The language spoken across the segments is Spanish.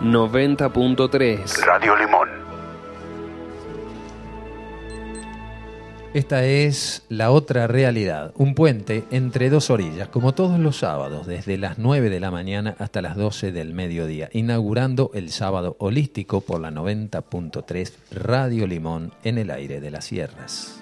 90.3 Radio Limón. Esta es La Otra Realidad, un puente entre dos orillas, como todos los sábados, desde las 9 de la mañana hasta las 12 del mediodía, inaugurando el sábado holístico por la 90.3 Radio Limón en el aire de las sierras.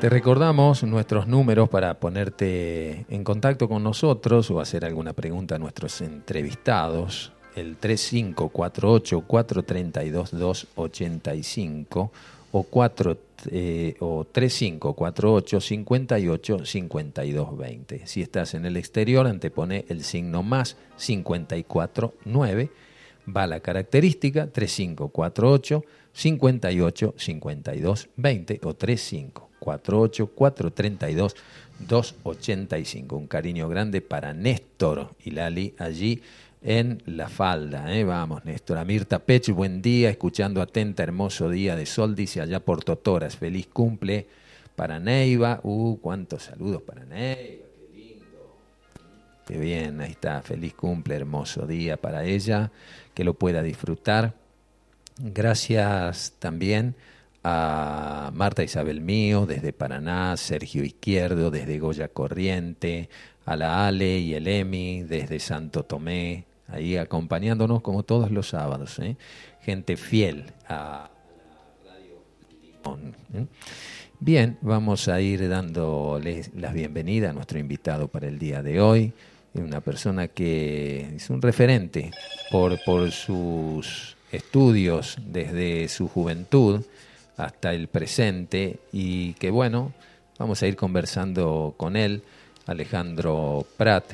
Te recordamos nuestros números para ponerte en contacto con nosotros o hacer alguna pregunta a nuestros entrevistados. El 3548-432-285 o 3548-58-5220. Si estás en el exterior, antepone el signo más 549. Va la característica 3548-58-5220 o 3548-432-285. Un cariño grande para Néstor y Lali allí en La Falda. Vamos, Néstor. A Mirta Pech, buen día, escuchando atenta, hermoso día de sol, dice allá por Totoras. Feliz cumple para Neiva. Cuántos saludos para Neiva. Qué bien, ahí está, feliz cumple, hermoso día para ella, que lo pueda disfrutar. Gracias también a Marta Isabel Mío desde Paraná, Sergio Izquierdo desde Goya Corriente, a la Ale y el Emi desde Santo Tomé, ahí acompañándonos como todos los sábados, gente fiel a Radio Limón. Bien, vamos a ir dándoles las bienvenidas a nuestro invitado para el día de hoy, una persona que es un referente por sus estudios desde su juventud hasta el presente y que bueno, vamos a ir conversando con él, Alejandro Prat,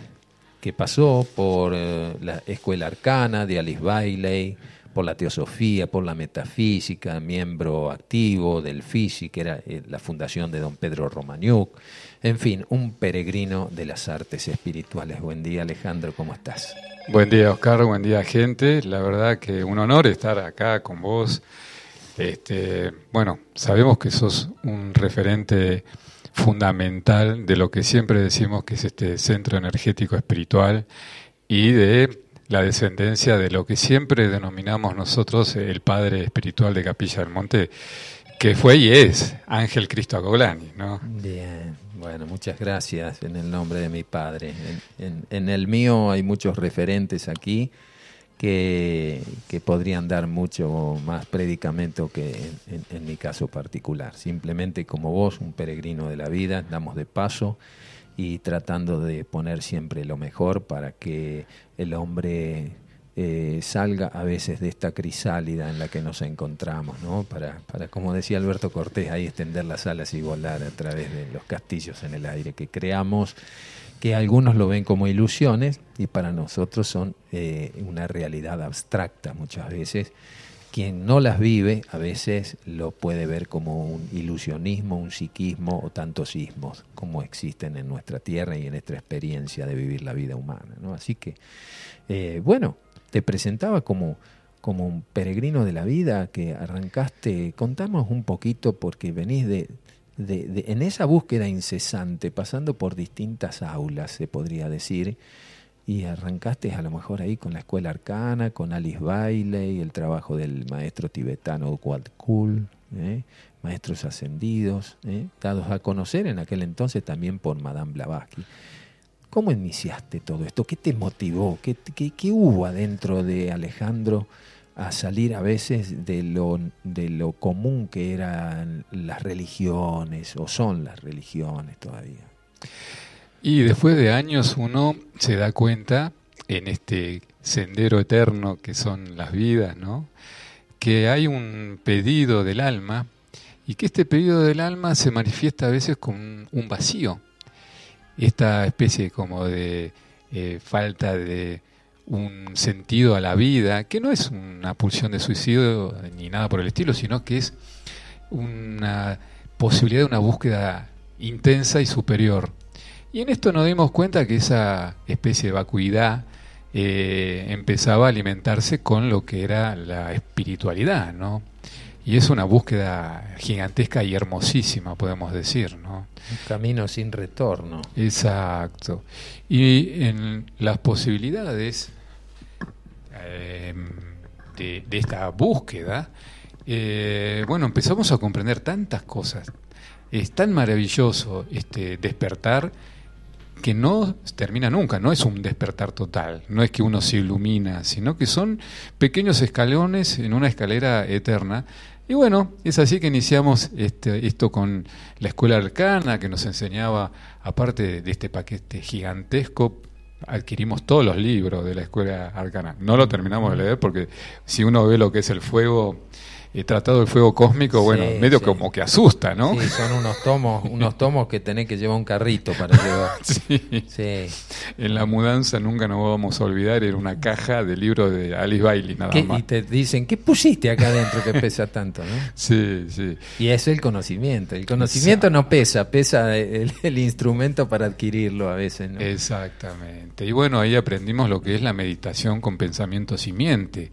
que pasó por la Escuela Arcana de Alice Bailey, por la teosofía, por la metafísica, miembro activo del FISI, que era la fundación de don Pedro Romaniuk. En fin, un peregrino de las artes espirituales. Buen día, Alejandro, ¿cómo estás? Buen día, Oscar, buen día, gente. La verdad que un honor estar acá con vos. Bueno, sabemos que sos un referente fundamental de lo que siempre decimos que es este centro energético espiritual y de la descendencia de lo que siempre denominamos nosotros el padre espiritual de Capilla del Monte, que fue y es Ángel Cristo Agoglani, ¿no? Bien, bueno, muchas gracias en el nombre de mi padre. En el mío hay muchos referentes aquí que podrían dar mucho más predicamento que en mi caso particular. Simplemente como vos, un peregrino de la vida, andamos de paso y tratando de poner siempre lo mejor para que el hombre salga a veces de esta crisálida en la que nos encontramos, ¿no? Para, como decía Alberto Cortés, ahí extender las alas y volar a través de los castillos en el aire que creamos, que algunos lo ven como ilusiones y para nosotros son una realidad abstracta muchas veces. Quien no las vive a veces lo puede ver como un ilusionismo, un psiquismo o tantos ismos como existen en nuestra tierra y en nuestra experiencia de vivir la vida humana, ¿no? Así que, bueno, te presentaba como un peregrino de la vida que arrancaste. Contamos un poquito porque venís de en esa búsqueda incesante, pasando por distintas aulas, se podría decir, y arrancaste a lo mejor ahí con la Escuela Arcana, con Alice Bailey, el trabajo del maestro tibetano Guad Kul, maestros ascendidos, dados a conocer en aquel entonces también por Madame Blavatsky. ¿Cómo iniciaste todo esto? ¿Qué te motivó? ¿Qué hubo adentro de Alejandro a salir a veces de lo común que eran las religiones o son las religiones todavía? Y después de años uno se da cuenta, en este sendero eterno que son las vidas, ¿no?, que hay un pedido del alma y que este pedido del alma se manifiesta a veces con un vacío. Esta especie como de falta de un sentido a la vida, que no es una pulsión de suicidio ni nada por el estilo, sino que es una posibilidad de una búsqueda intensa y superior. Y en esto nos dimos cuenta que esa especie de vacuidad empezaba a alimentarse con lo que era la espiritualidad, ¿no? Y es una búsqueda gigantesca y hermosísima, podemos decir, ¿no? Un camino sin retorno. Exacto. Y en las posibilidades de esta búsqueda, bueno, empezamos a comprender tantas cosas. Es tan maravilloso este despertar que no termina nunca, no es un despertar total, no es que uno se ilumina, sino que son pequeños escalones en una escalera eterna. Y bueno, es así que iniciamos esto con la Escuela Arcana, que nos enseñaba, aparte de este paquete gigantesco, adquirimos todos los libros de la Escuela Arcana. No lo terminamos de leer porque si uno ve lo que es el fuego... He tratado el fuego cósmico, sí, bueno, medio sí. Como que asusta, ¿no? Sí, son unos tomos que tenés que llevar un carrito para llevar. Sí. Sí. En la mudanza nunca nos vamos a olvidar, era una caja de libros de Alice Bailey, nada más. Y te dicen, ¿qué pusiste acá adentro que pesa tanto, no? Sí, sí. Y eso es el conocimiento exacto. No pesa el instrumento para adquirirlo a veces, ¿no? Exactamente. Y bueno, ahí aprendimos lo que es la meditación con pensamiento simiente,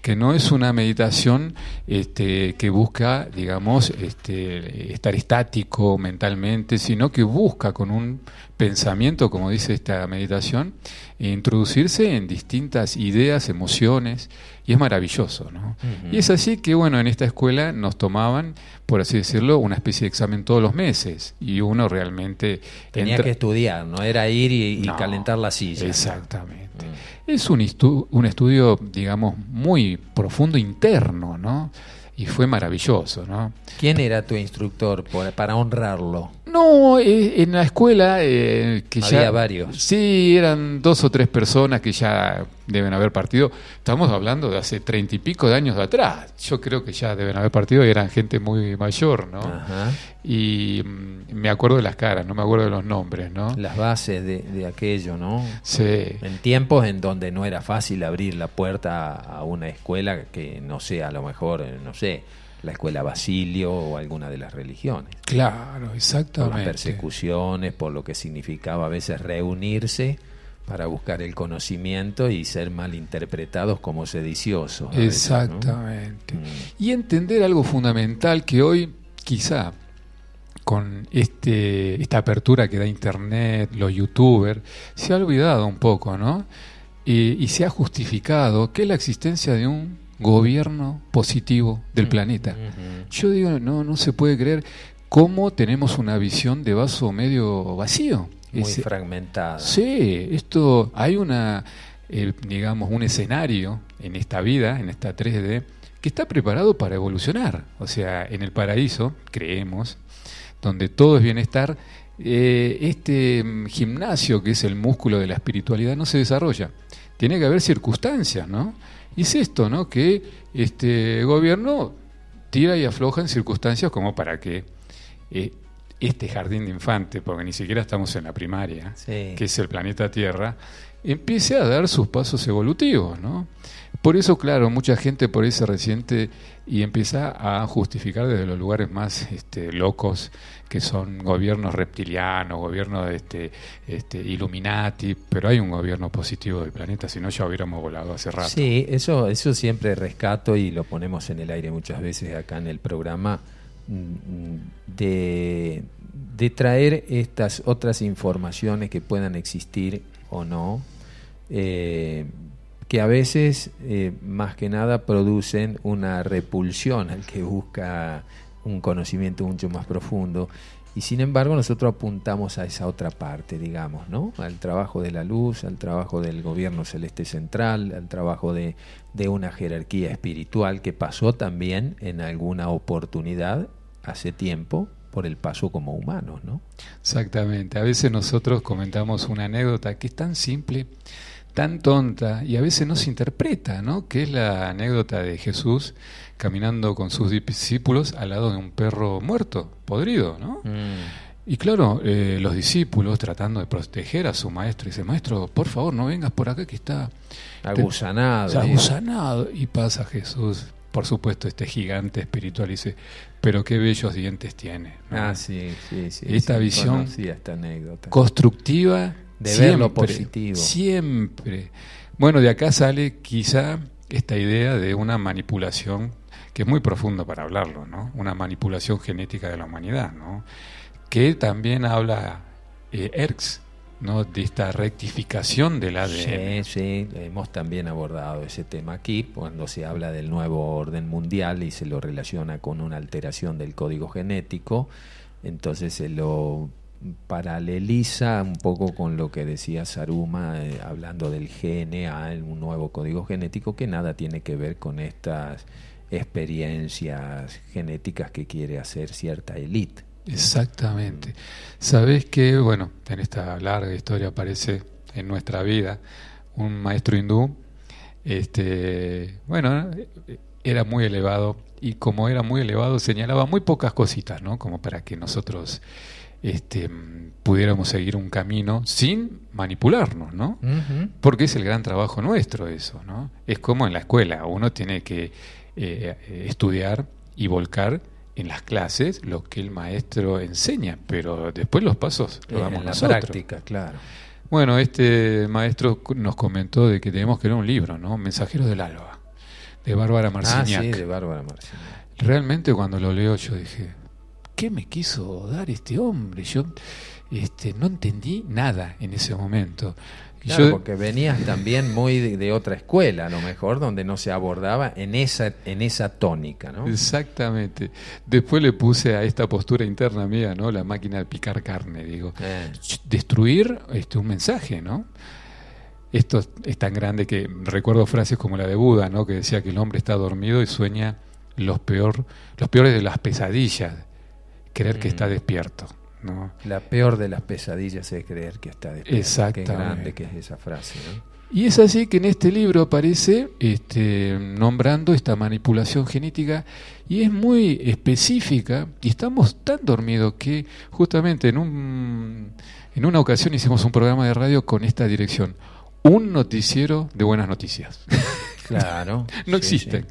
que no es una meditación que busca, digamos, estar estático mentalmente, sino que busca con un pensamiento, como dice esta meditación, introducirse en distintas ideas, emociones, y es maravilloso, ¿no? Uh-huh. Y es así que, bueno, en esta escuela nos tomaban, por así decirlo, una especie de examen todos los meses, y uno realmente... Tenía que estudiar, no era ir y calentar la silla. Exactamente. Uh-huh. Es un estudio, digamos, muy profundo, interno, ¿no? Y fue maravilloso, ¿no? ¿Quién era tu instructor para honrarlo? No, en la escuela... Había varios. Sí, eran 2 o 3 personas que ya deben haber partido. Estamos hablando de hace 30 y pico de años de atrás. Yo creo que ya deben haber partido y eran gente muy mayor, ¿no? Ajá. Y me acuerdo de las caras, no me acuerdo de los nombres, ¿no? Las bases de aquello, ¿no? Sí. En tiempos en donde no era fácil abrir la puerta a una escuela que no sea, a lo mejor, no sé... la escuela Basilio o alguna de las religiones. Claro, exactamente. Por las persecuciones, por lo que significaba a veces reunirse para buscar el conocimiento y ser malinterpretados como sediciosos. Exactamente. Veces, ¿no? Y entender algo fundamental que hoy quizá con esta apertura que da Internet, los youtubers, se ha olvidado un poco, ¿no? Y se ha justificado que la existencia de un gobierno positivo del planeta. Uh-huh. Yo digo, no se puede creer cómo tenemos una visión de vaso medio vacío. Muy fragmentada. Sí, esto, hay un escenario en esta vida, en esta 3D, que está preparado para evolucionar. O sea, en el paraíso, creemos, donde todo es bienestar, este gimnasio que es el músculo de la espiritualidad no se desarrolla. Tiene que haber circunstancias, ¿no? Y es esto, ¿no? Que este gobierno tira y afloja en circunstancias como para que este jardín de infantes, porque ni siquiera estamos en la primaria, sí, que es el planeta Tierra, empiece a dar sus pasos evolutivos, ¿no? Por eso, claro, mucha gente por ahí se resiente y empieza a justificar desde los lugares más locos, que son gobiernos reptilianos, gobiernos Illuminati, pero hay un gobierno positivo del planeta, si no ya hubiéramos volado hace rato. Sí, eso siempre rescato y lo ponemos en el aire muchas veces acá en el programa, de traer estas otras informaciones que puedan existir o no, que a veces, más que nada, producen una repulsión al que busca un conocimiento mucho más profundo. Y sin embargo, nosotros apuntamos a esa otra parte, digamos, ¿no? Al trabajo de la luz, al trabajo del gobierno celeste central, al trabajo de una jerarquía espiritual que pasó también en alguna oportunidad hace tiempo por el paso como humanos, ¿no? Exactamente. A veces nosotros comentamos una anécdota que es tan simple, tan tonta, y a veces no se interpreta, ¿no? Que es la anécdota de Jesús caminando con sus discípulos al lado de un perro muerto, podrido, ¿no? Y claro, los discípulos tratando de proteger a su maestro, dice, maestro, por favor, no vengas por acá que está... Agusanado. Y pasa Jesús, por supuesto, este gigante espiritual, dice, pero qué bellos dientes tiene, ¿no? Ah, sí. Esta visión conocía esta anécdota constructiva... De siempre, ver lo positivo. Siempre. Bueno, de acá sale quizá esta idea de una manipulación que es muy profundo para hablarlo, ¿no? Una manipulación genética de la humanidad, ¿no? Que también habla Erx, ¿no? De esta rectificación del ADN. Sí, sí, hemos también abordado ese tema aquí cuando se habla del nuevo orden mundial y se lo relaciona con una alteración del código genético, entonces se lo paraleliza un poco con lo que decía Saruma, hablando del GNA, un nuevo código genético que nada tiene que ver con estas experiencias genéticas que quiere hacer cierta élite. Exactamente. Sabés que, bueno, en esta larga historia aparece en nuestra vida un maestro hindú, bueno, era muy elevado, y como era muy elevado señalaba muy pocas cositas, ¿no? Como para que nosotros pudiéramos seguir un camino sin manipularnos, ¿no? Uh-huh. Porque es el gran trabajo nuestro eso, ¿no? Es como en la escuela, uno tiene que estudiar y volcar en las clases lo que el maestro enseña, pero después los pasos los damos nosotros. En la práctica, claro. Bueno, este maestro nos comentó de que tenemos que leer un libro, ¿no? Mensajeros del Alba, de Bárbara Marciniak. Ah, sí, de Bárbara Marciniak. Realmente cuando lo leo yo dije, ¿qué me quiso dar este hombre? Yo no entendí nada en ese momento. Claro, yo, porque venías también muy de otra escuela, a lo mejor, donde no se abordaba en esa tónica, ¿no? Exactamente. Después le puse a esta postura interna mía, ¿no? La máquina de picar carne, digo. Destruir un mensaje, ¿no? Esto es tan grande que recuerdo frases como la de Buda, ¿no? Que decía que el hombre está dormido y sueña los peores de las pesadillas, creer que está despierto. No. La peor de las pesadillas es creer que está despierto. Exactamente. Qué grande que es esa frase, ¿no? Y es así que en este libro aparece nombrando esta manipulación genética, y es muy específica, y estamos tan dormidos que justamente en una ocasión hicimos un programa de radio con esta dirección: un noticiero de buenas noticias. Claro. No existen.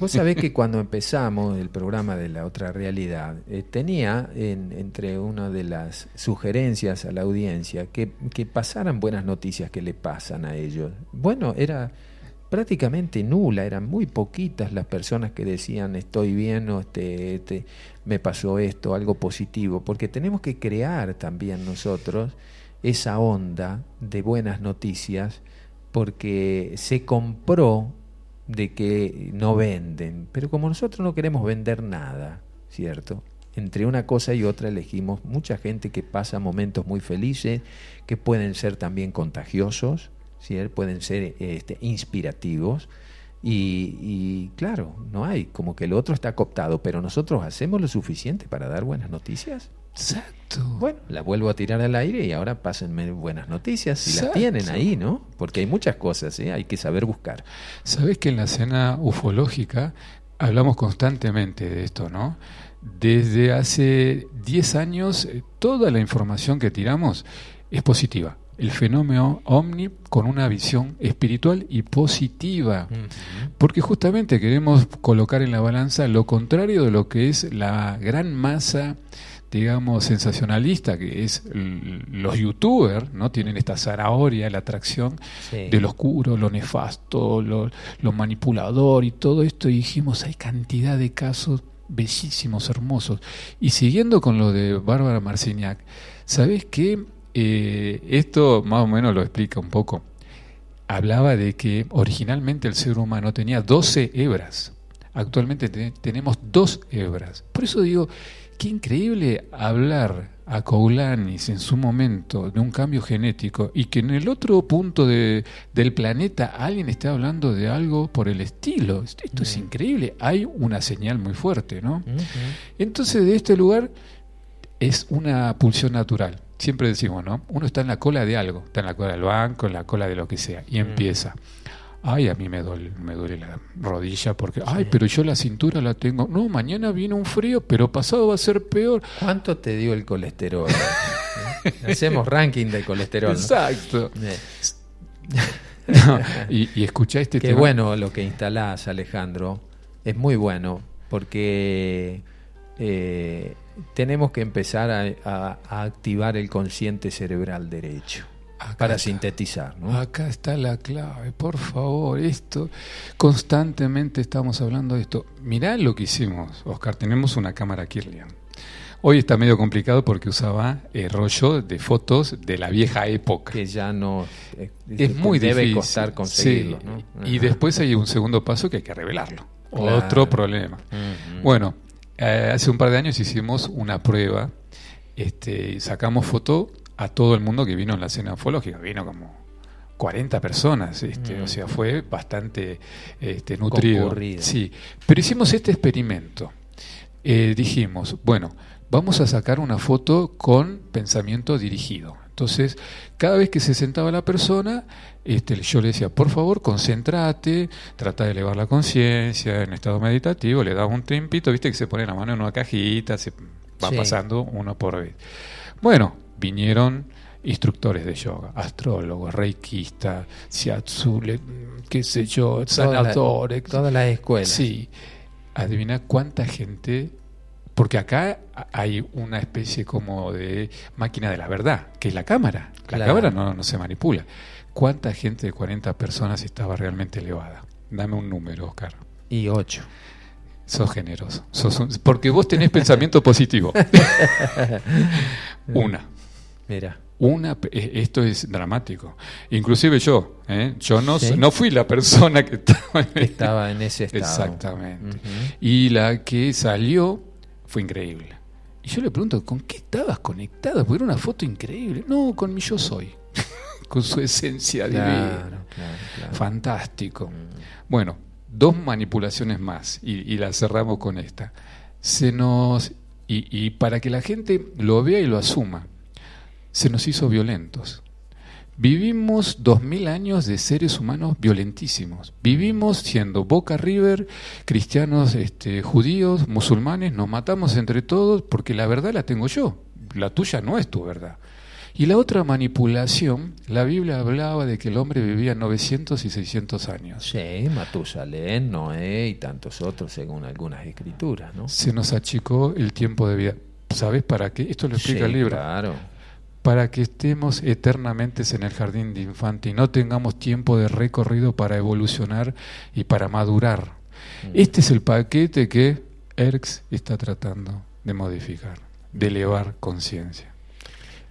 Vos sabés que cuando empezamos el programa de La Otra Realidad, tenía entre una de las sugerencias a la audiencia que pasaran buenas noticias que le pasan a ellos. Bueno, era prácticamente nula, eran muy poquitas las personas que decían estoy bien o me pasó esto, algo positivo, porque tenemos que crear también nosotros esa onda de buenas noticias, porque se compró de que no venden, pero como nosotros no queremos vender nada, ¿cierto? Entre una cosa y otra elegimos mucha gente que pasa momentos muy felices, que pueden ser también contagiosos, ¿cierto? Pueden ser inspirativos, y claro, no hay, como que el otro está cooptado, pero nosotros hacemos lo suficiente para dar buenas noticias. Exacto. Bueno, la vuelvo a tirar al aire y ahora pásenme buenas noticias, si las tienen ahí, ¿no? Porque hay muchas cosas, ¿eh? Hay que saber buscar. Sabés que en la escena ufológica hablamos constantemente de esto, ¿no? Desde hace 10 años toda la información que tiramos es positiva. El fenómeno Omni con una visión espiritual y positiva, porque justamente queremos colocar en la balanza lo contrario de lo que es la gran masa, digamos, sensacionalista, que es los youtubers, ¿no? Tienen esta zanahoria, la atracción de lo oscuro, lo nefasto, lo manipulador y todo esto, y dijimos, hay cantidad de casos bellísimos, hermosos. Y siguiendo con lo de Bárbara Marciniak, ¿sabés qué? Esto más o menos lo explica un poco. Hablaba de que originalmente el ser humano tenía 12 hebras. Actualmente tenemos 2 hebras. Por eso digo, qué increíble hablar a Agoglani en su momento de un cambio genético y que en el otro punto del planeta alguien esté hablando de algo por el estilo. Esto es increíble. Hay una señal muy fuerte, ¿no? Uh-huh. Entonces, de este lugar es una pulsión natural. Siempre decimos, ¿no? Uno está en la cola de algo. Está en la cola del banco, en la cola de lo que sea. Y empieza. Ay, a mí me duele la rodilla porque... Ay, pero yo la cintura la tengo... No, mañana viene un frío, pero pasado va a ser peor. ¿Cuánto te dio el colesterol? Hacemos ranking del colesterol, ¿no? Exacto. No, y escuchá este tema. Qué bueno lo que instalás, Alejandro. Es muy bueno porque... tenemos que empezar a activar el consciente cerebral derecho. Acá para está, sintetizar, ¿no? Acá está la clave, por favor. Esto, constantemente estamos hablando de esto. Mirá lo que hicimos, Oscar. Tenemos una cámara Kirlian. Hoy está medio complicado porque usaba rollo de fotos de la vieja época. Que ya no... es muy debe difícil. Debe costar conseguirlo. Sí. ¿No? Y después hay un segundo paso que hay que revelarlo. Claro. Otro problema. Uh-huh. Bueno, hace un par de años hicimos una prueba. Sacamos foto a todo el mundo que vino en la cena ufológica. Vino como 40 personas. O sea, fue bastante nutrido. Concurrido. Sí. Pero hicimos este experimento. Dijimos, bueno... vamos a sacar una foto con pensamiento dirigido. Entonces, cada vez que se sentaba la persona, yo le decía, por favor, concéntrate, trata de elevar la conciencia en estado meditativo, le daba un tiempito, viste que se pone la mano en una cajita, se va pasando uno por vez. Bueno, vinieron instructores de yoga, astrólogos, reikistas, shiatsu, qué sé yo, sanadores. Todas las escuelas. Sí. Adivina cuánta gente... Porque acá hay una especie como de máquina de la verdad, que es la cámara. La cámara no se manipula. ¿Cuánta gente de 40 personas estaba realmente elevada? Dame un número, Oscar. Y 8. Sos generoso. Porque vos tenés pensamiento positivo. Una. Mira. Esto es dramático. Inclusive yo no fui la persona que estaba en ese estado. Exactamente. Uh-huh. Y la que salió... fue increíble. Y yo le pregunto, ¿con qué estabas conectada? Porque era una foto increíble. No, con mi yo soy. Con su esencia divina. Claro. Fantástico. Bueno, 2 manipulaciones más. Y la cerramos con esta. Y para que la gente lo vea y lo asuma, se nos hizo violentos. Vivimos 2000 años de seres humanos violentísimos. Vivimos siendo Boca River, cristianos, judíos, musulmanes, nos matamos entre todos porque la verdad la tengo yo, la tuya no es tu verdad. Y la otra manipulación, la Biblia hablaba de que el hombre vivía 900 y 600 años. Sí, Matusalén, Noé y tantos otros según algunas escrituras, ¿no? Se nos achicó el tiempo de vida. ¿Sabes para qué? Esto lo explica el libro. Claro. Para que estemos eternamente en el jardín de infante y no tengamos tiempo de recorrido para evolucionar y para madurar. Este es el paquete que ERX está tratando de modificar, de elevar conciencia.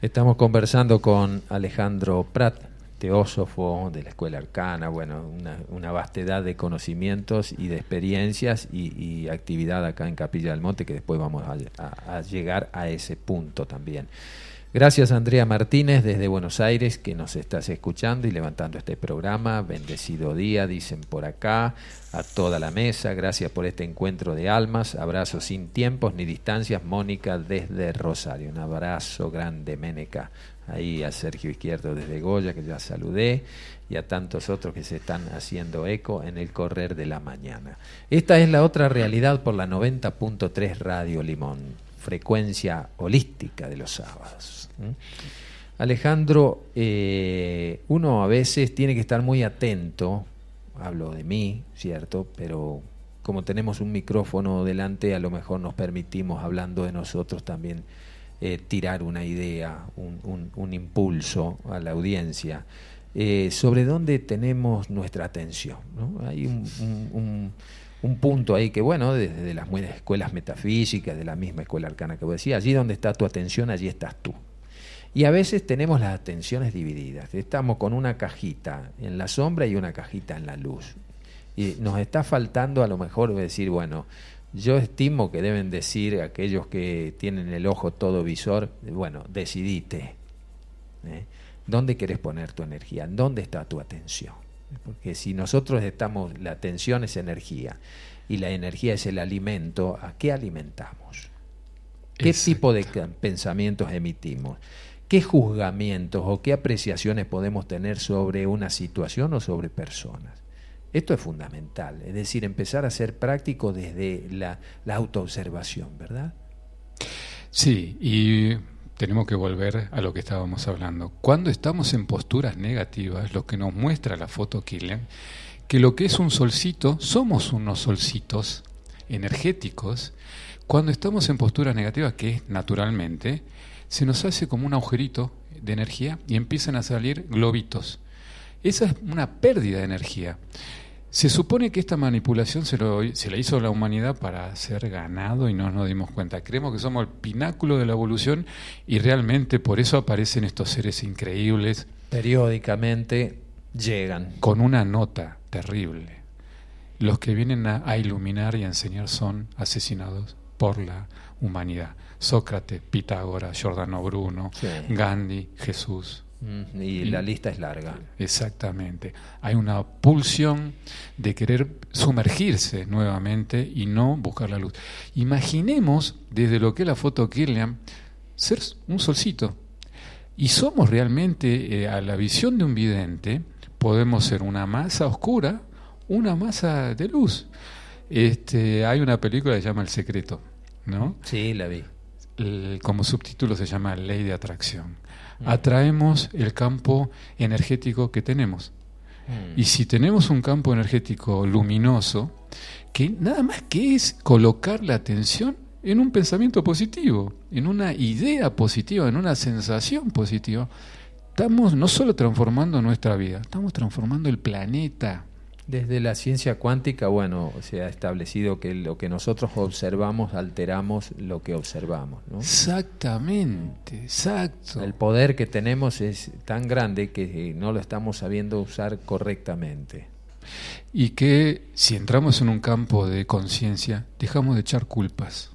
Estamos conversando con Alejandro Prat, teósofo de la Escuela Arcana, bueno, una vastedad de conocimientos y de experiencias y actividad acá en Capilla del Monte, que después vamos a llegar a ese punto también. Gracias Andrea Martínez desde Buenos Aires que nos estás escuchando y levantando este programa. Bendecido día, dicen por acá, a toda la mesa. Gracias por este encuentro de almas. Abrazos sin tiempos ni distancias. Mónica desde Rosario. Un abrazo grande, Meneca. Ahí a Sergio Izquierdo desde Goya, que ya saludé, y a tantos otros que se están haciendo eco en el correr de la mañana. Esta es la otra realidad por la 90.3 Radio Limón. Frecuencia holística de los sábados. Alejandro, uno a veces tiene que estar muy atento, hablo de mí, ¿cierto? Pero como tenemos un micrófono delante, a lo mejor nos permitimos, hablando de nosotros también, tirar una idea, un impulso a la audiencia, sobre dónde tenemos nuestra atención, ¿no? Hay un punto ahí que, bueno, desde las buenas escuelas metafísicas, de la misma Escuela Arcana que vos decías, allí donde está tu atención, allí estás tú. Y a veces tenemos las atenciones divididas. Estamos con una cajita en la sombra y una cajita en la luz. Y nos está faltando a lo mejor decir, bueno, yo estimo que deben decir aquellos que tienen el ojo todo visor, bueno, decidite. ¿Dónde querés poner tu energía? ¿Dónde está tu atención? Porque si nosotros estamos, la atención es energía y la energía es el alimento, ¿a qué alimentamos? ¿Qué tipo de pensamientos emitimos? ¿Qué juzgamientos o qué apreciaciones podemos tener sobre una situación o sobre personas? Esto es fundamental, es decir, empezar a ser práctico desde la autoobservación, ¿verdad? Sí, y... tenemos que volver a lo que estábamos hablando. Cuando estamos en posturas negativas, lo que nos muestra la foto Kirlian, que lo que es un solcito, somos unos solcitos energéticos. Cuando estamos en posturas negativas, que es naturalmente, se nos hace como un agujerito de energía y empiezan a salir globitos. Esa es una pérdida de energía. Se supone que esta manipulación se la hizo a la humanidad para ser ganado y no nos dimos cuenta. Creemos que somos el pináculo de la evolución y realmente por eso aparecen estos seres increíbles. Periódicamente llegan. Con una nota terrible. Los que vienen a iluminar y a enseñar son asesinados por la humanidad. Sócrates, Pitágoras, Giordano Bruno, sí. Gandhi, Jesús. Y la lista es larga. Exactamente. Hay una pulsión de querer sumergirse nuevamente y no buscar la luz. Imaginemos, desde lo que es la foto Kirlian, ser un solcito. Y somos realmente, a la visión de un vidente, podemos ser una masa oscura, una masa de luz. Hay una película que se llama El Secreto, ¿no? Sí, la vi. Como subtítulo se llama Ley de Atracción. Atraemos el campo energético que tenemos. Y si tenemos un campo energético luminoso, que nada más que es colocar la atención en un pensamiento positivo, en una idea positiva, en una sensación positiva, estamos no solo transformando nuestra vida, estamos transformando el planeta. Desde la ciencia cuántica, bueno, se ha establecido que lo que nosotros observamos, alteramos lo que observamos, ¿no? Exactamente, exacto. El poder que tenemos es tan grande que no lo estamos sabiendo usar correctamente. Y que si entramos en un campo de conciencia, dejamos de echar culpas.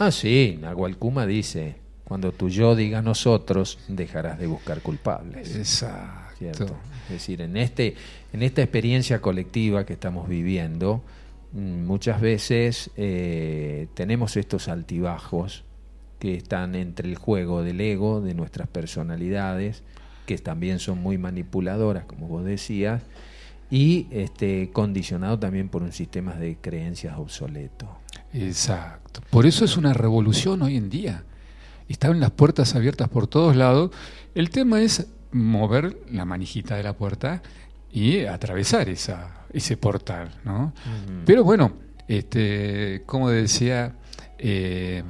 Ah, sí, Nahualcuma dice, cuando tu yo diga nosotros, dejarás de buscar culpables. Exacto. ¿Cierto? Es decir, en esta experiencia colectiva que estamos viviendo, muchas veces tenemos estos altibajos que están entre el juego del ego, de nuestras personalidades, que también son muy manipuladoras, como vos decías, y condicionado también por un sistema de creencias obsoleto. Exacto. Por eso es una revolución hoy en día. Están las puertas abiertas por todos lados. El tema es mover la manijita de la puerta y atravesar ese portal, ¿no? Uh-huh. Pero bueno, como decía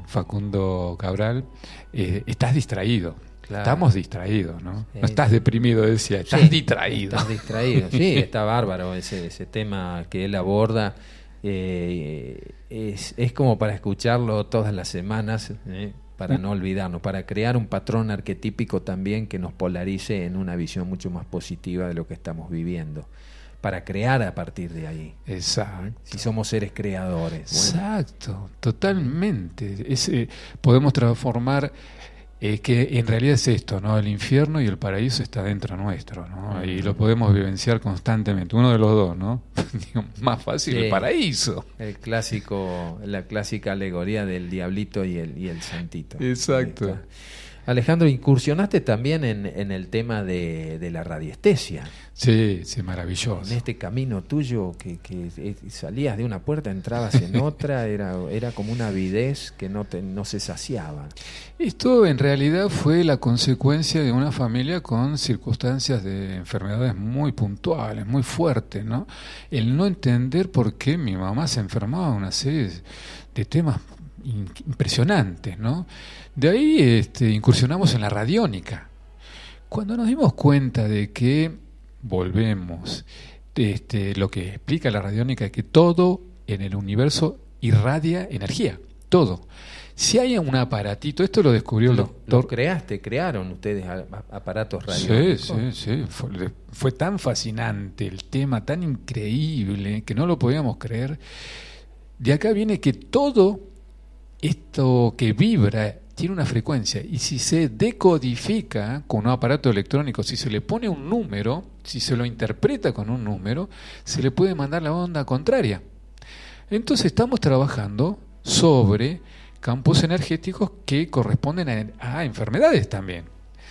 Facundo Cabral, estás distraído. Claro. Estamos distraídos, ¿no? Sí. No estás deprimido, decía, estás distraído. Estás distraído, sí, está bárbaro ese tema que él aborda. Es como para escucharlo todas las semanas, para no olvidarnos, para crear un patrón arquetípico también que nos polarice en una visión mucho más positiva de lo que estamos viviendo, para crear a partir de ahí. Exacto. Si somos seres creadores. Exacto, bueno. Totalmente. Podemos transformar, que en realidad es esto, ¿no? El infierno y el paraíso está dentro nuestro, ¿no? Y lo podemos vivenciar constantemente, uno de los dos, ¿no? Más fácil el paraíso. La clásica alegoría del diablito y el santito. Exacto. Alejandro, incursionaste también en el tema de la radiestesia. Sí, maravilloso. En este camino tuyo que salías de una puerta, entrabas en otra, era como una avidez que no se saciaba. Esto en realidad fue la consecuencia de una familia con circunstancias de enfermedades muy puntuales, muy fuertes, ¿no? El no entender por qué mi mamá se enfermaba de una serie de temas impresionantes, ¿no? De ahí incursionamos en la radiónica. Cuando nos dimos cuenta de que, volvemos, lo que explica la radiónica es que todo en el universo irradia energía, todo. Si hay un aparatito, esto lo descubrió el doctor. Crearon ustedes aparatos radiónicos. Sí. Fue tan fascinante el tema, tan increíble, que no lo podíamos creer. De acá viene que todo esto que vibra tiene una frecuencia, y si se decodifica con un aparato electrónico, si se le pone un número, si se lo interpreta con un número, se le puede mandar la onda contraria. Entonces estamos trabajando sobre campos energéticos que corresponden a enfermedades también.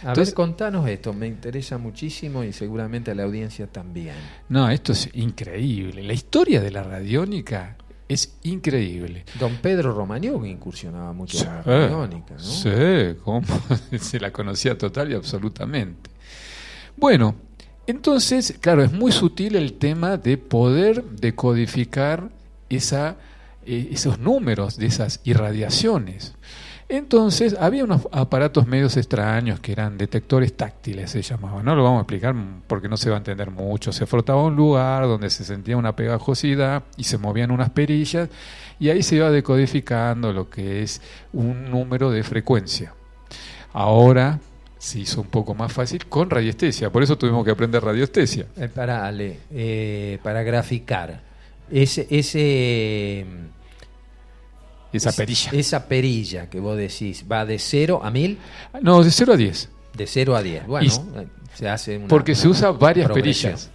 Entonces, contanos esto, me interesa muchísimo y seguramente a la audiencia también. No, esto es increíble. La historia de la radiónica es increíble. Don Pedro Romaniuk incursionaba mucho en la radiónica, ¿no? Sí, ¿cómo? Se la conocía total y absolutamente. Bueno, entonces, claro, es muy sutil el tema de poder decodificar esos números de esas irradiaciones. Entonces había unos aparatos medios extraños que eran detectores táctiles, se llamaban. No lo vamos a explicar porque no se va a entender mucho. Se frotaba un lugar donde se sentía una pegajosidad y se movían unas perillas, y ahí se iba decodificando lo que es un número de frecuencia. Ahora se hizo un poco más fácil con radiestesia, por eso tuvimos que aprender radiestesia. Para graficar esa perilla que vos decís, ¿va de 0 a 1000? No, de 0 a 10. De 0 a 10, bueno, y se hace una, porque se usa varias perillas.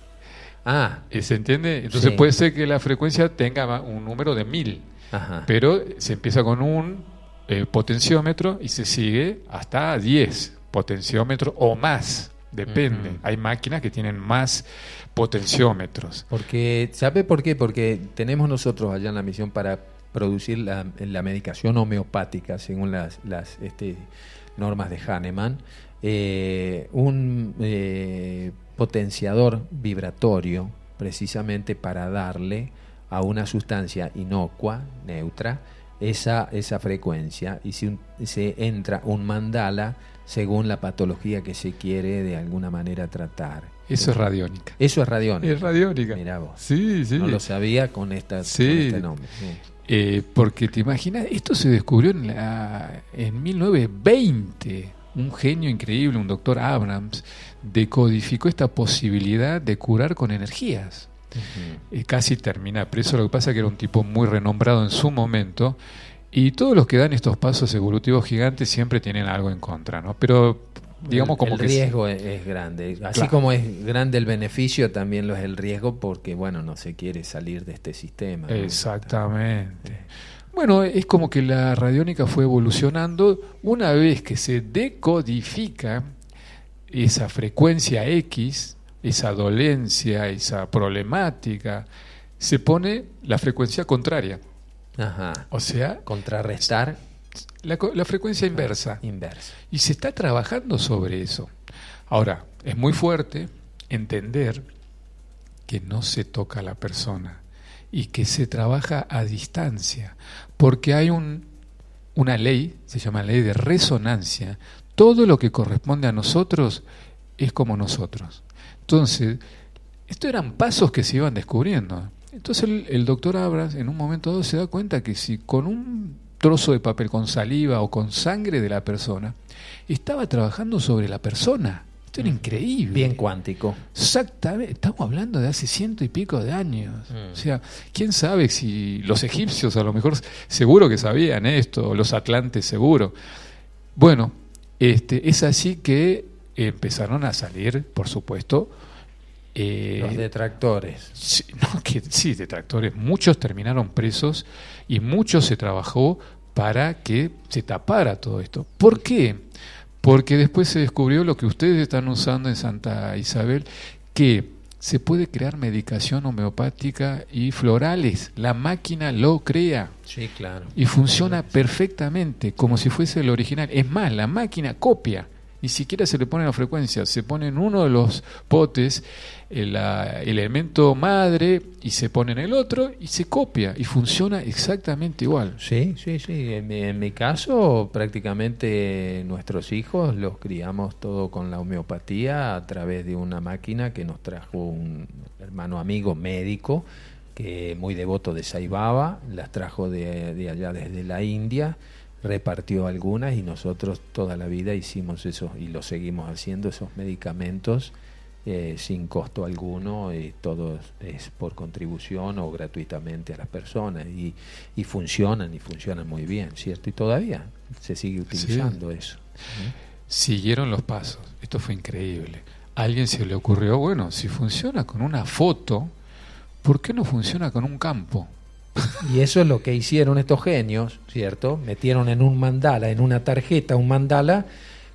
Ah. ¿Se entiende? Entonces sí, puede ser que la frecuencia tenga un número de 1000, ajá, pero se empieza con un potenciómetro y se sigue hasta 10 potenciómetros o más. Depende, uh-huh. Hay máquinas que tienen más potenciómetros. Porque, ¿sabe por qué? Porque tenemos nosotros allá en la misión para producir la medicación homeopática según las normas de Hahnemann, un potenciador vibratorio precisamente para darle a una sustancia inocua, neutra, esa frecuencia, y si se entra un mandala según la patología que se quiere de alguna manera tratar. Eso es radiónica. Eso es radiónica. Es radiónica. Mirá vos. Sí, sí. No lo sabía con este nombre. Sí. Porque te imaginas, esto se descubrió en 1920. Un genio increíble, un doctor Abrams, decodificó esta posibilidad de curar con energías. Uh-huh. Casi termina preso. Lo que pasa es que era un tipo muy renombrado en su momento. Y todos los que dan estos pasos evolutivos gigantes siempre tienen algo en contra, ¿no? Pero digamos como que el riesgo es grande. Así claro, como es grande el beneficio, también lo es el riesgo, porque bueno, no se quiere salir de este sistema, ¿no? Exactamente. Sí. Bueno, es como que la radiónica fue evolucionando. Una vez que se decodifica esa frecuencia X, esa dolencia, esa problemática, se pone la frecuencia contraria. Ajá. O sea, contrarrestar la frecuencia inversa. Y se está trabajando sobre eso. Ahora, es muy fuerte entender que no se toca a la persona y que se trabaja a distancia, porque hay una ley, se llama ley de resonancia. Todo lo que corresponde a nosotros es como nosotros. Entonces, estos eran pasos que se iban descubriendo. Entonces el doctor Abrams en un momento dado se da cuenta que si con un trozo de papel, con saliva o con sangre de la persona, estaba trabajando sobre la persona. Esto era increíble. Bien cuántico. Exactamente. Estamos hablando de hace 100 y pico de años. O sea, quién sabe si los egipcios a lo mejor seguro que sabían esto, los atlantes seguro. Bueno, es así que empezaron a salir, por supuesto, los detractores. Detractores. Muchos terminaron presos y mucho se trabajó para que se tapara todo esto. ¿Por qué? Porque después se descubrió lo que ustedes están usando en Santa Isabel, que se puede crear medicación homeopática y florales. La máquina lo crea. Sí, claro. Y funciona perfectamente, como si fuese el original. Es más, la máquina copia. Ni siquiera se le pone la frecuencia, se pone en uno de los potes el elemento madre y se pone en el otro y se copia y funciona exactamente igual. Sí, sí, sí. En mi caso, prácticamente nuestros hijos los criamos todo con la homeopatía a través de una máquina que nos trajo un hermano amigo médico que muy devoto de Sai Baba, las trajo de allá desde la India. Repartió algunas y nosotros toda la vida hicimos eso y lo seguimos haciendo, esos medicamentos sin costo alguno, y todo es por contribución o gratuitamente a las personas, y funcionan muy bien, ¿cierto? Y todavía se sigue utilizando eso. Siguieron los pasos, esto fue increíble. A alguien se le ocurrió, bueno, si funciona con una foto, ¿por qué no funciona con un campo? Y eso es lo que hicieron estos genios, ¿cierto? Metieron en un mandala, en una tarjeta, un mandala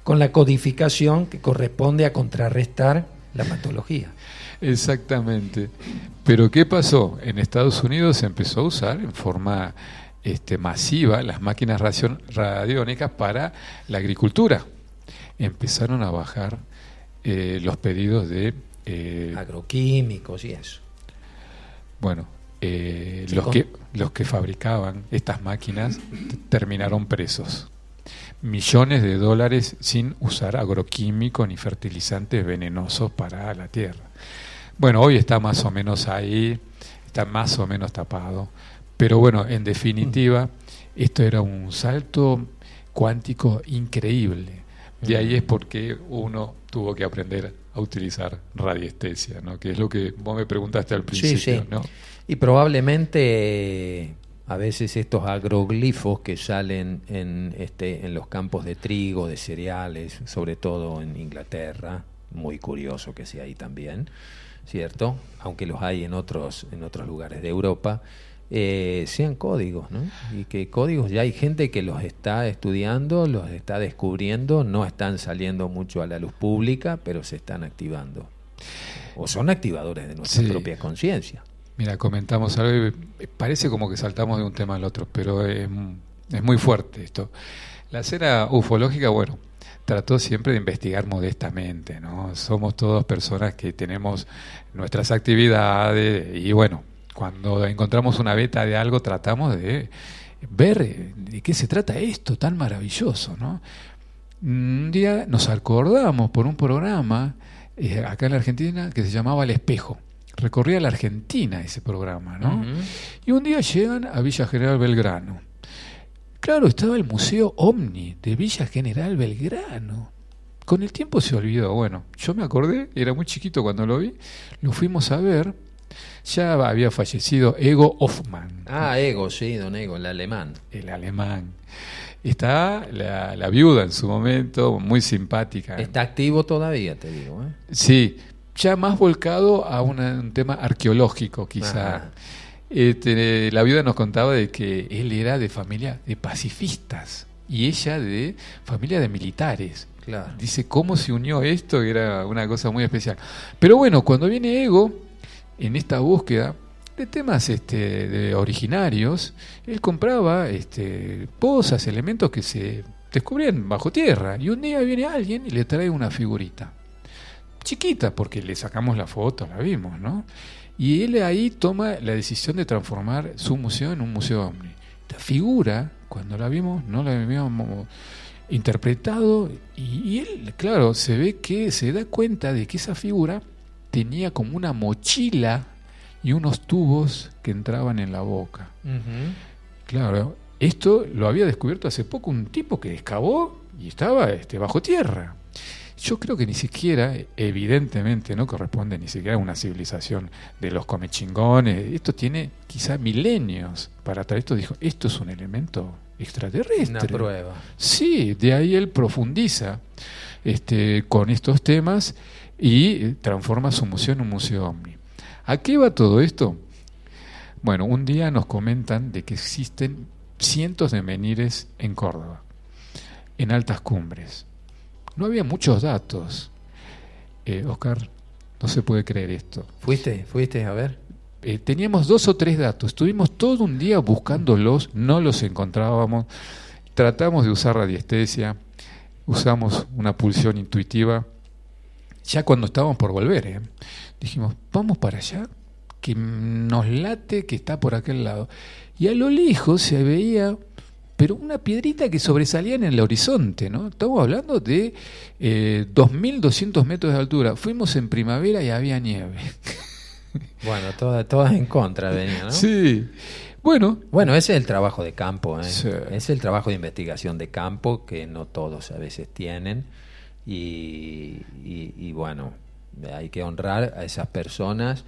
con la codificación que corresponde a contrarrestar la patología. Exactamente. Pero ¿qué pasó? En Estados Unidos se empezó a usar en forma masiva las máquinas radiónicas para la agricultura. Empezaron a bajar los pedidos de agroquímicos y eso. Bueno, los que fabricaban estas máquinas terminaron presos millones de dólares sin usar agroquímicos ni fertilizantes venenosos para la tierra. Bueno, hoy está más o menos ahí, está más o menos tapado, pero bueno, en definitiva, esto era un salto cuántico increíble. De ahí es porque uno tuvo que aprender a utilizar radiestesia, ¿no? Que es lo que vos me preguntaste al principio, sí. ¿no? Y probablemente a veces estos agroglifos que salen en los campos de trigo, de cereales, sobre todo en Inglaterra, muy curioso que sea ahí también, ¿cierto? Aunque los hay en otros lugares de Europa. Sean códigos, ¿no? Y que códigos ya hay gente que los está estudiando, los está descubriendo, no están saliendo mucho a la luz pública, pero se están activando. O son activadores de nuestra propia conciencia. Mira, comentamos algo y parece como que saltamos de un tema al otro, pero es muy fuerte esto. La escena ufológica, bueno, trató siempre de investigar modestamente, ¿no? Somos todas personas que tenemos nuestras actividades y bueno, cuando encontramos una beta de algo, tratamos de ver de qué se trata esto tan maravilloso, ¿no? Un día nos acordamos por un programa acá en la Argentina que se llamaba El Espejo. Recorría la Argentina ese programa, ¿no? Uh-huh. Y un día llegan a Villa General Belgrano. Claro, estaba el Museo Omni de Villa General Belgrano. Con el tiempo se olvidó. Bueno, yo me acordé, era muy chiquito cuando lo vi, lo fuimos a ver. Ya había fallecido Ego Hoffmann. Ah, Ego, sí, don Ego, el alemán. El alemán. Está la viuda en su momento, muy simpática. Está activo todavía, te digo. Sí, ya más volcado a un tema arqueológico, quizá. La viuda nos contaba de que él era de familia de pacifistas y ella de familia de militares. Claro. Dice, ¿cómo se unió esto? Era una cosa muy especial. Pero bueno, cuando viene Ego, en esta búsqueda de temas de originarios, él compraba pozas, elementos que se descubrían bajo tierra. Y un día viene alguien y le trae una figurita. Chiquita, porque le sacamos la foto, la vimos, ¿no? Y él ahí toma la decisión de transformar su museo en un museo Omni. La figura, cuando la vimos, no la habíamos interpretado. Y él, claro, se ve que se da cuenta de que esa figura tenía como una mochila y unos tubos que entraban en la boca. Uh-huh. Claro, esto lo había descubierto hace poco un tipo que excavó y estaba bajo tierra. Yo creo que ni siquiera, evidentemente, no corresponde ni siquiera a una civilización de los comechingones. Esto tiene quizá milenios para atrás. Esto dijo, esto es un elemento extraterrestre. Una prueba. Sí, de ahí él profundiza con estos temas y transforma su museo en un museo Omni. ¿A qué va todo esto? Bueno, un día nos comentan de que existen cientos de menhires en Córdoba, en altas cumbres. No había muchos datos. Oscar, no se puede creer esto. ¿Fuiste a ver? Teníamos 2 o 3 datos. Estuvimos todo un día buscándolos, no los encontrábamos. Tratamos de usar radiestesia, usamos una pulsión intuitiva. Ya cuando estábamos por volver, dijimos, vamos para allá, que nos late que está por aquel lado. Y a lo lejos se veía, pero una piedrita que sobresalía en el horizonte, ¿no? Estamos hablando de 2.200 metros de altura. Fuimos en primavera y había nieve. Bueno, todas en contra venía, ¿no? Sí. Bueno, ese es el trabajo de campo, ¿eh? Sí. Es el trabajo de investigación de campo que no todos a veces tienen. Y bueno, hay que honrar a esas personas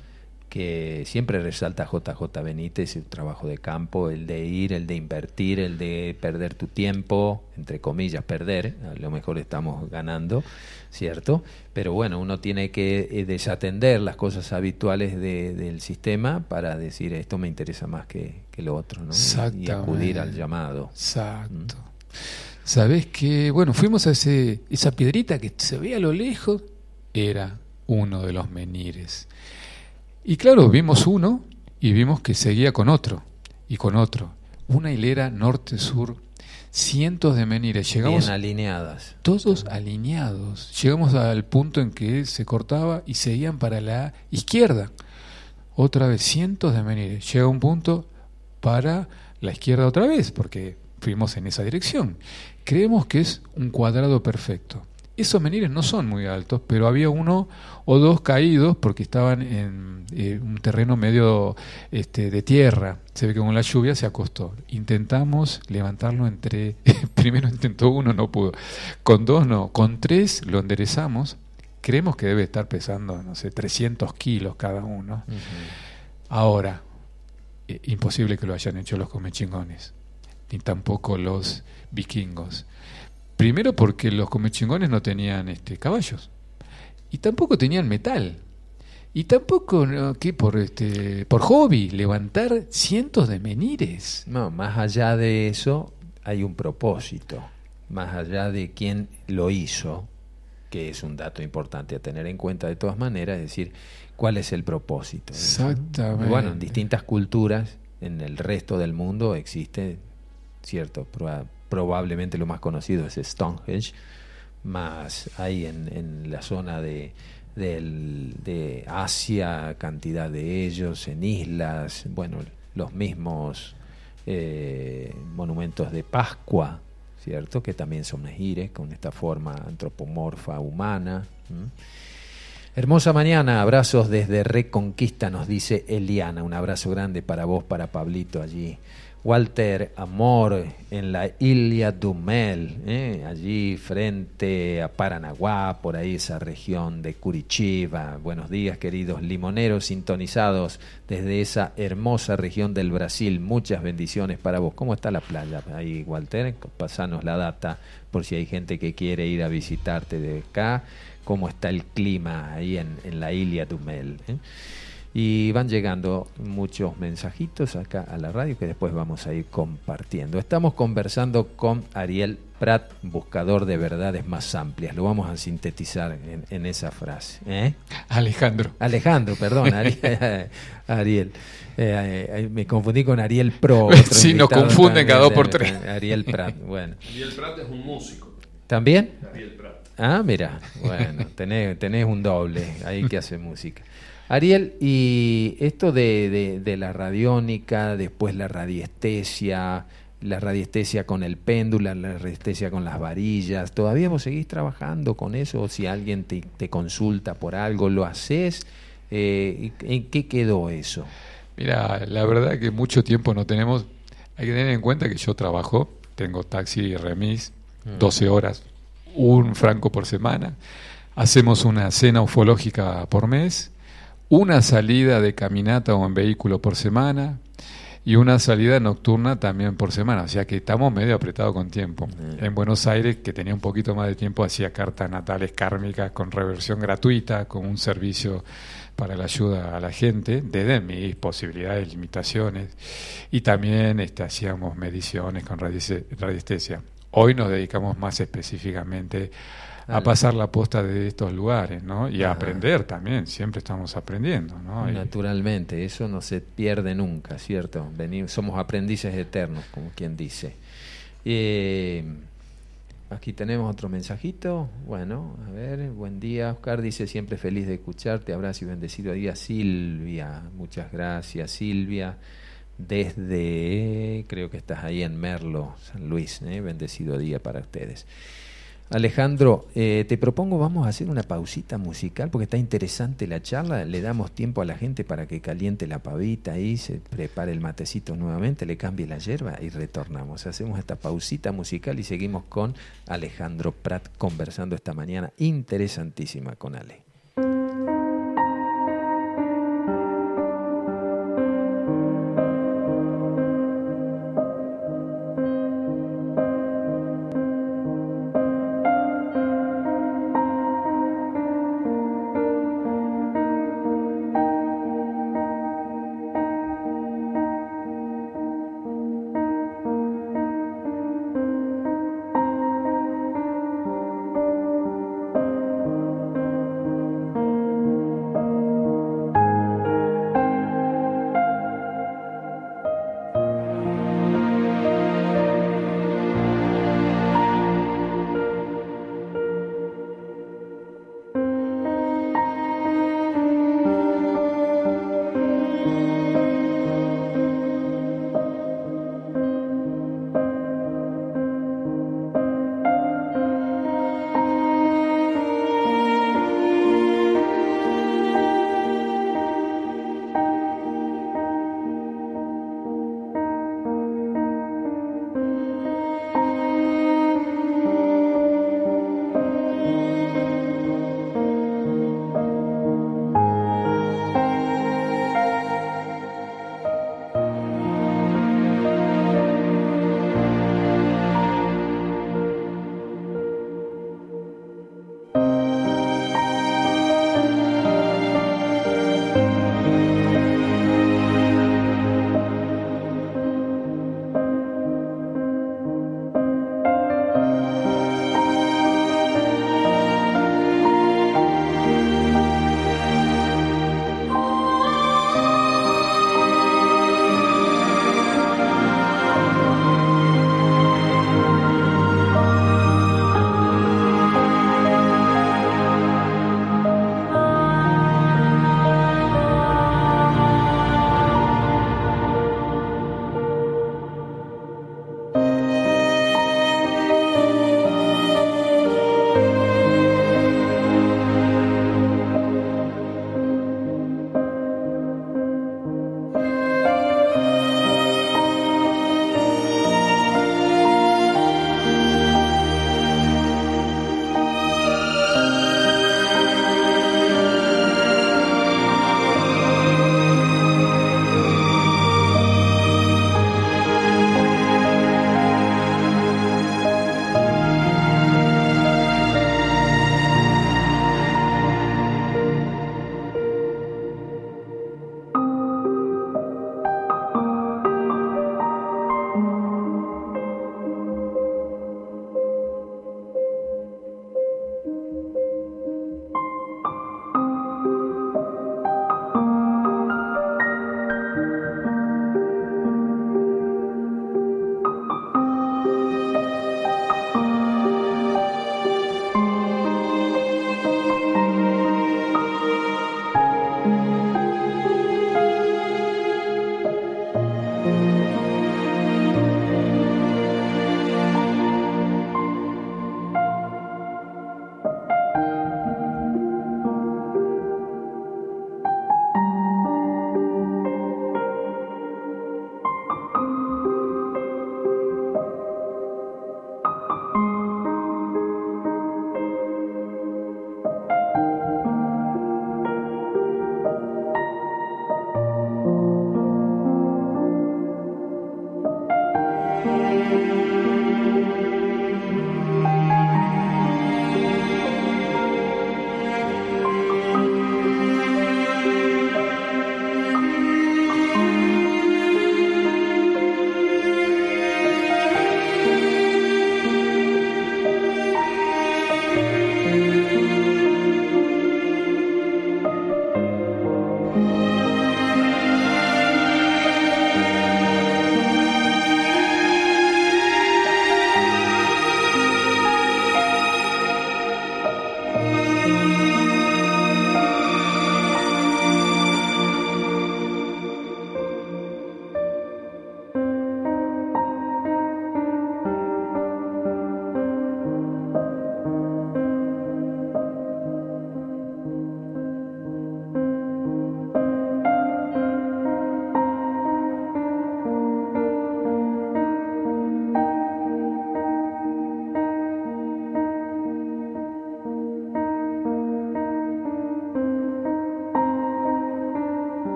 que siempre resalta JJ Benítez, el trabajo de campo, el de ir, el de invertir, el de perder tu tiempo, entre comillas, perder, a lo mejor estamos ganando, ¿cierto? Pero bueno, uno tiene que desatender las cosas habituales del sistema para decir, esto me interesa más que lo otro, ¿no? Y acudir al llamado. Exacto. ¿Sabés qué? Bueno, fuimos a esa piedrita que se veía a lo lejos. Era uno de los menhires. Y claro, vimos uno y vimos que seguía con otro y con otro. Una hilera norte-sur, cientos de menhires. Llegamos bien alineadas. Todos alineados. Llegamos al punto en que se cortaba y seguían para la izquierda. Otra vez, cientos de menhires. Llega un punto para la izquierda otra vez, porque fuimos en esa dirección. creemos que es un cuadrado perfecto. Esos menhires no son muy altos, pero había uno o dos caídos porque estaban en un terreno medio de tierra. Se ve que con la lluvia se acostó. Intentamos levantarlo entre... Primero intentó uno, no pudo. Con dos no. Con tres lo enderezamos. Creemos que debe estar pesando, no sé, 300 kilos cada uno. Uh-huh. Ahora, imposible que lo hayan hecho los comechingones, ni tampoco los vikingos. Primero porque los comechingones no tenían caballos, y tampoco tenían metal, y tampoco que por hobby levantar cientos de menhires. No, más allá de eso hay un propósito, más allá de quién lo hizo, que es un dato importante a tener en cuenta de todas maneras, es decir, cuál es el propósito. Exactamente. Y bueno, en distintas culturas, en el resto del mundo existe cierto probablemente lo más conocido es Stonehenge, más hay en la zona de Asia cantidad de ellos, en islas, bueno, los mismos monumentos de Pascua, ¿cierto? Que también son menhires con esta forma antropomorfa humana. Hermosa mañana, abrazos desde Reconquista, nos dice Eliana. Un abrazo grande para vos, para Pablito allí. Walter, amor en la Île do Mel, allí frente a Paranaguá, por ahí esa región de Curitiba. Buenos días, queridos limoneros sintonizados desde esa hermosa región del Brasil. Muchas bendiciones para vos. ¿Cómo está la playa ahí, Walter? Pasanos la data por si hay gente que quiere ir a visitarte de acá. ¿Cómo está el clima ahí en la Île do Mel? Y van llegando muchos mensajitos acá a la radio que después vamos a ir compartiendo. Estamos conversando con Ariel Prat, buscador de verdades más amplias. Lo vamos a sintetizar en esa frase. Alejandro, perdón. Ariel. Me confundí con Ariel Pro. Sí, nos confunden cada dos por tres. Ariel Prat, bueno. Ariel Prat es un músico. ¿También? Ariel Prat. Ah, mira. Bueno, tenés un doble ahí que hace música. Ariel, y esto de la radiónica, después la radiestesia con el péndulo, la radiestesia con las varillas, ¿todavía vos seguís trabajando con eso? O si alguien te consulta por algo, ¿lo haces? ¿En qué quedó eso? Mira, la verdad que mucho tiempo no tenemos. Hay que tener en cuenta que yo trabajo, tengo taxi y remis, 12 horas, un franco por semana. Hacemos una cena ufológica por mes, una salida de caminata o en vehículo por semana y una salida nocturna también por semana. O sea que estamos medio apretados con tiempo. En Buenos Aires, que tenía un poquito más de tiempo, hacía cartas natales kármicas con reversión gratuita, con un servicio para la ayuda a la gente, desde mis posibilidades, limitaciones. Y también hacíamos mediciones con radiestesia. Hoy nos dedicamos más específicamente a pasar la posta de estos lugares, ¿no? Y a aprender también, siempre estamos aprendiendo, ¿no? Naturalmente, eso no se pierde nunca, ¿cierto? Somos aprendices eternos, como quien dice. Aquí tenemos otro mensajito. Bueno, a ver, buen día, Oscar dice, siempre feliz de escucharte, abrazo y bendecido día, Silvia. Muchas gracias, Silvia. Desde, creo que estás ahí en Merlo, San Luis, bendecido día para ustedes. Alejandro, te propongo, vamos a hacer una pausita musical porque está interesante la charla, le damos tiempo a la gente para que caliente la pavita y se prepare el matecito nuevamente, le cambie la yerba y retornamos. Hacemos esta pausita musical y seguimos con Alejandro Prat conversando esta mañana interesantísima con Ale.